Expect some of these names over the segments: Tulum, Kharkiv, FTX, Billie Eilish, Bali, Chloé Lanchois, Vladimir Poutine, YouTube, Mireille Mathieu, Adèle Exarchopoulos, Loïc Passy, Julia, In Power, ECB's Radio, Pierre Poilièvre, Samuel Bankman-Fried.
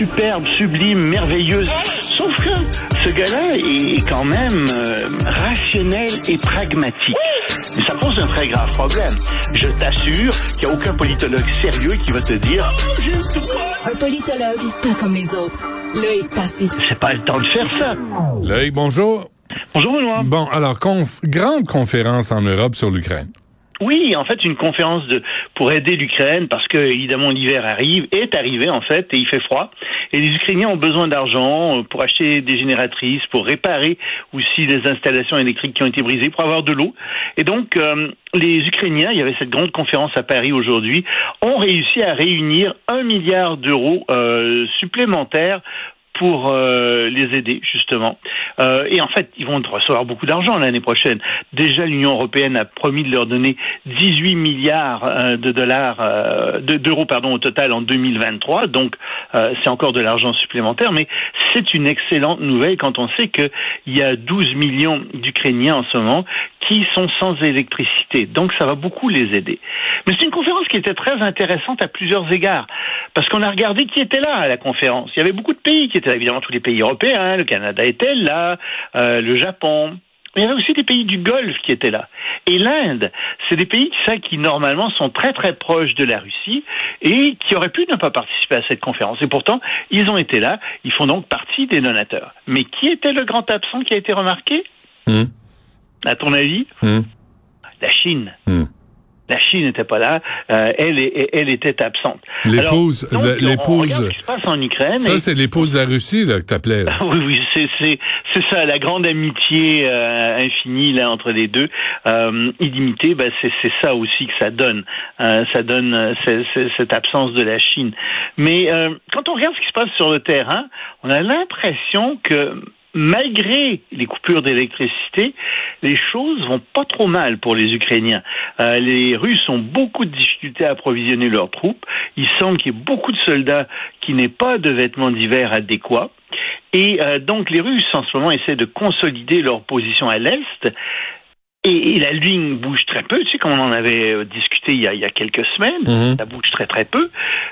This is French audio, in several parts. superbe, sublime, merveilleuse. Sauf que ce gars-là est quand même rationnel et pragmatique. Mais ça pose un très grave problème. Je t'assure qu'il n'y a aucun politologue sérieux qui va te dire « Un politologue, pas comme les autres. Loïc Passy. » C'est pas le temps de faire ça. Loïc, bonjour. Bonjour, Benoît. Bon, alors, grande conférence en Europe sur l'Ukraine. Oui, en fait, une conférence pour aider l'Ukraine, parce que, évidemment, l'hiver est arrivé, en fait, et il fait froid. Et les Ukrainiens ont besoin d'argent pour acheter des génératrices, pour réparer aussi les installations électriques qui ont été brisées, pour avoir de l'eau. Et donc, les Ukrainiens, il y avait cette grande conférence à Paris aujourd'hui, ont réussi à réunir 1 milliard d'euros supplémentaires pour les aider, justement. Et en fait, ils vont recevoir beaucoup d'argent l'année prochaine. Déjà, l'Union européenne a promis de leur donner 18 milliards d'euros, au total en 2023. Donc, c'est encore de l'argent supplémentaire. Mais c'est une excellente nouvelle quand on sait qu'il y a 12 millions d'Ukrainiens en ce moment qui sont sans électricité. Donc, ça va beaucoup les aider. Mais c'est une conférence qui était très intéressante à plusieurs égards. Parce qu'on a regardé qui était là à la conférence. Il y avait beaucoup de pays qui étaient évidemment tous les pays européens, le Canada était là, le Japon. Mais il y avait aussi des pays du Golfe qui étaient là. Et l'Inde, c'est des pays qui normalement sont très très proches de la Russie et qui auraient pu ne pas participer à cette conférence. Et pourtant, ils ont été là, ils font donc partie des donateurs. Mais qui était le grand absent qui a été remarqué? À ton avis? La Chine. La Chine n'était pas là, elle était absente. L'épouse, alors, donc, on regarde ce qui se passe en Ukraine. Ça, c'est l'épouse de la Russie là que t'appelais. Là. Oui, c'est ça, la grande amitié infinie là entre les deux, illimitée. Ben c'est ça aussi que ça donne. Ça donne cette absence de la Chine. Mais quand on regarde ce qui se passe sur le terrain, on a l'impression que malgré les coupures d'électricité, les choses vont pas trop mal pour les Ukrainiens. Les Russes ont beaucoup de difficultés à approvisionner leurs troupes. Il semble qu'il y ait beaucoup de soldats qui n'aient pas de vêtements d'hiver adéquats. Et donc les Russes, en ce moment, essaient de consolider leur position à l'Est. Et la ligne bouge très peu, tu sais, comme on en avait discuté il y a quelques semaines, ça bouge très très peu,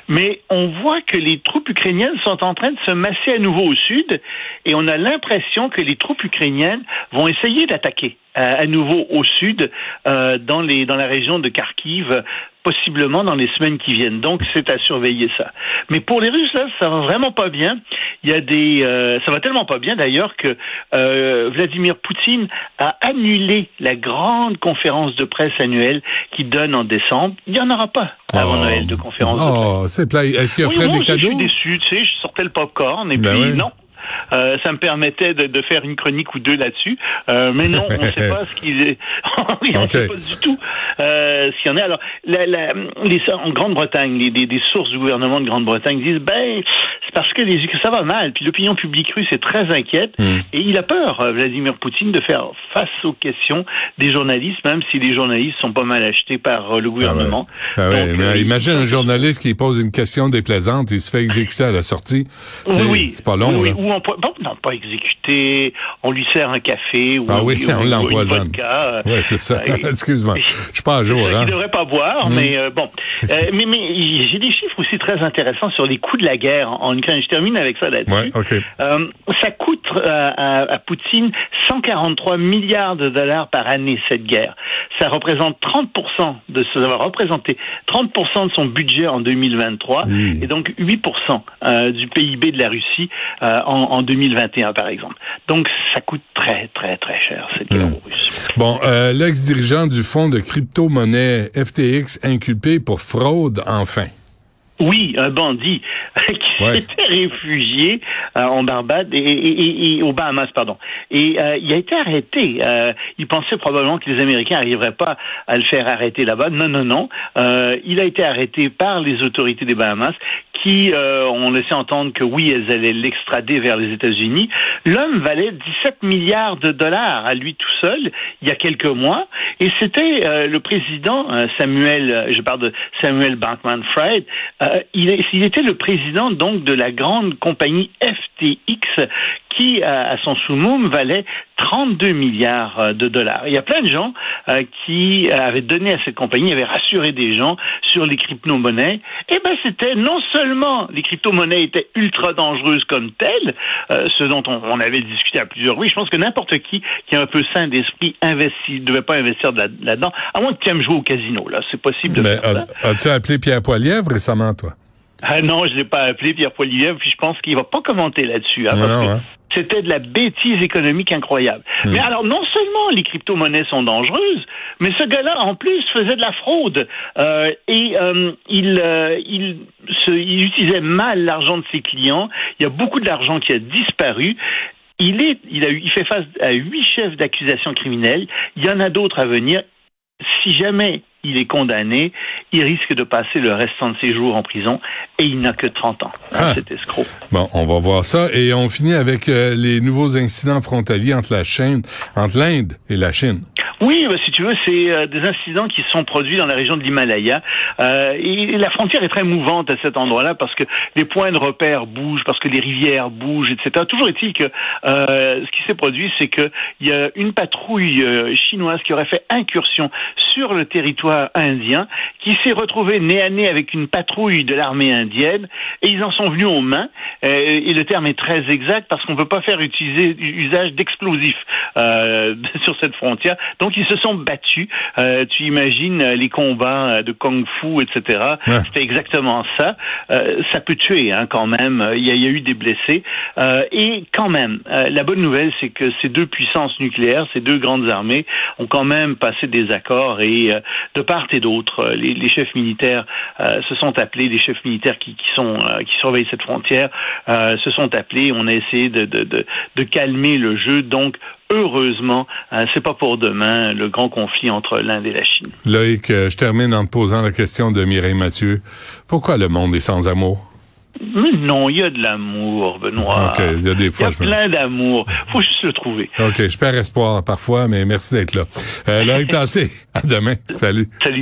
mais on voit que les troupes ukrainiennes sont en train de se masser à nouveau au sud, et on a l'impression que les troupes ukrainiennes vont essayer d'attaquer à nouveau au sud, dans la région de Kharkiv, possiblement dans les semaines qui viennent. Donc, c'est à surveiller ça. Mais pour les Russes, là, ça va vraiment pas bien. Il y a ça va tellement pas bien d'ailleurs que Vladimir Poutine a annulé la grande conférence de presse annuelle qu'il donne en décembre. Il n'y en aura pas avant Noël de conférence de presse. C'est plat. Est-ce qu'il offrait des cadeaux? Je suis déçu, tu sais, je sortais le popcorn et non. Ça me permettait de faire une chronique ou deux là-dessus, mais non, on ne sait pas ce qu'il est. On ne sait pas du tout s'il y en a. Alors, en Grande-Bretagne, des sources du gouvernement de Grande-Bretagne disent c'est parce que ça va mal. Puis l'opinion publique russe est très inquiète et il a peur, Vladimir Poutine, de faire face aux questions des journalistes, même si les journalistes sont pas mal achetés par le gouvernement. Donc, imagine un journaliste qui pose une question déplaisante, il se fait exécuter à la sortie. C'est pas long. Oui, non, pas exécuté, on lui sert un café, ou on l'empoisonne. Vodka. Oui, c'est ça. Excuse-moi, je suis pas à jour. Il ne devrait pas boire, mais bon. Mais j'ai des chiffres aussi très intéressants sur les coûts de la guerre en Ukraine. Je termine avec ça là-dessus. Ouais, okay. Ça coûte à Poutine 143 milliards de dollars par année, cette guerre. Ça représente 30% de ce d'avoir représenté 30% de son budget en 2023, et donc 8% du PIB de la Russie en 2021, par exemple. Donc, ça coûte très, très, très cher, cette guerre russe. Bon, l'ex-dirigeant du fonds de crypto-monnaie FTX inculpé pour fraude, enfin. Oui, un bandit qui s'était réfugié en Barbade et aux Bahamas, pardon. Et il a été arrêté. Il pensait probablement que les Américains n'arriveraient pas à le faire arrêter là-bas. Non. Il a été arrêté par les autorités des Bahamas qui ont laissé entendre que oui, elles allaient l'extrader vers les États-Unis. L'homme valait 17 milliards de dollars à lui tout seul il y a quelques mois. Et c'était le président Samuel Bankman-Fried. Il était le président donc de la grande compagnie FTX. FTX qui, à son summum, valait 32 milliards de dollars. Il y a plein de gens qui avaient donné à cette compagnie, avaient rassuré des gens sur les crypto-monnaies. Eh ben, c'était non seulement les crypto-monnaies étaient ultra dangereuses comme telles, ce dont on avait discuté à plusieurs reprises. Je pense que n'importe qui est un peu sain d'esprit ne devait pas investir là-dedans, à moins que tu aimes jouer au casino. Là, c'est possible de faire ça. As-tu appelé Pierre Poilièvre récemment, toi? Ah non, je l'ai pas appelé Pierre Poilièvre, puis je pense qu'il va pas commenter là-dessus. Hein, c'était de la bêtise économique incroyable. Mmh. Mais alors, non seulement les crypto-monnaies sont dangereuses, mais ce gars-là, en plus, faisait de la fraude. Il utilisait mal l'argent de ses clients. Il y a beaucoup d'argent qui a disparu. Il fait face à 8 chefs d'accusation criminelle. Il y en a d'autres à venir. Si jamais il est condamné, il risque de passer le restant de ses jours en prison et il n'a que 30 ans, cet escroc. Bon, on va voir ça. Et on finit avec les nouveaux incidents frontaliers entre l'Inde et la Chine. Oui, ben, si tu veux, c'est des incidents qui se sont produits dans la région de l'Himalaya. Et la frontière est très mouvante à cet endroit-là parce que les points de repère bougent, parce que les rivières bougent, etc. Toujours est-il que ce qui s'est produit, c'est que il y a une patrouille chinoise qui aurait fait incursion sur le territoire indien, qui s'est retrouvée nez à nez avec une patrouille de l'armée indienne, et ils en sont venus aux mains. Et le terme est très exact parce qu'on ne peut pas faire usage d'explosifs sur cette frontière. Donc, ils se sont battus. Tu imagines les combats de kung-fu, etc. Ouais. C'était exactement ça. Ça peut tuer, hein, quand même. Il y a eu des blessés. Et quand même, la bonne nouvelle, c'est que ces deux puissances nucléaires, ces deux grandes armées, ont quand même passé des accords. Et de part et d'autre, les chefs militaires se sont appelés, les chefs militaires qui surveillent cette frontière se sont appelés. On a essayé de calmer le jeu. Donc, heureusement, c'est pas pour demain le grand conflit entre l'Inde et la Chine. Loïc, je termine en te posant la question de Mireille Mathieu. Pourquoi le monde est sans amour? Mais non, il y a de l'amour, Benoît. OK, il y a des fois. Il y a plein d'amour. Faut juste le trouver. OK, je perds espoir parfois, mais merci d'être là. Loïc Passy, à demain. Salut. Salut.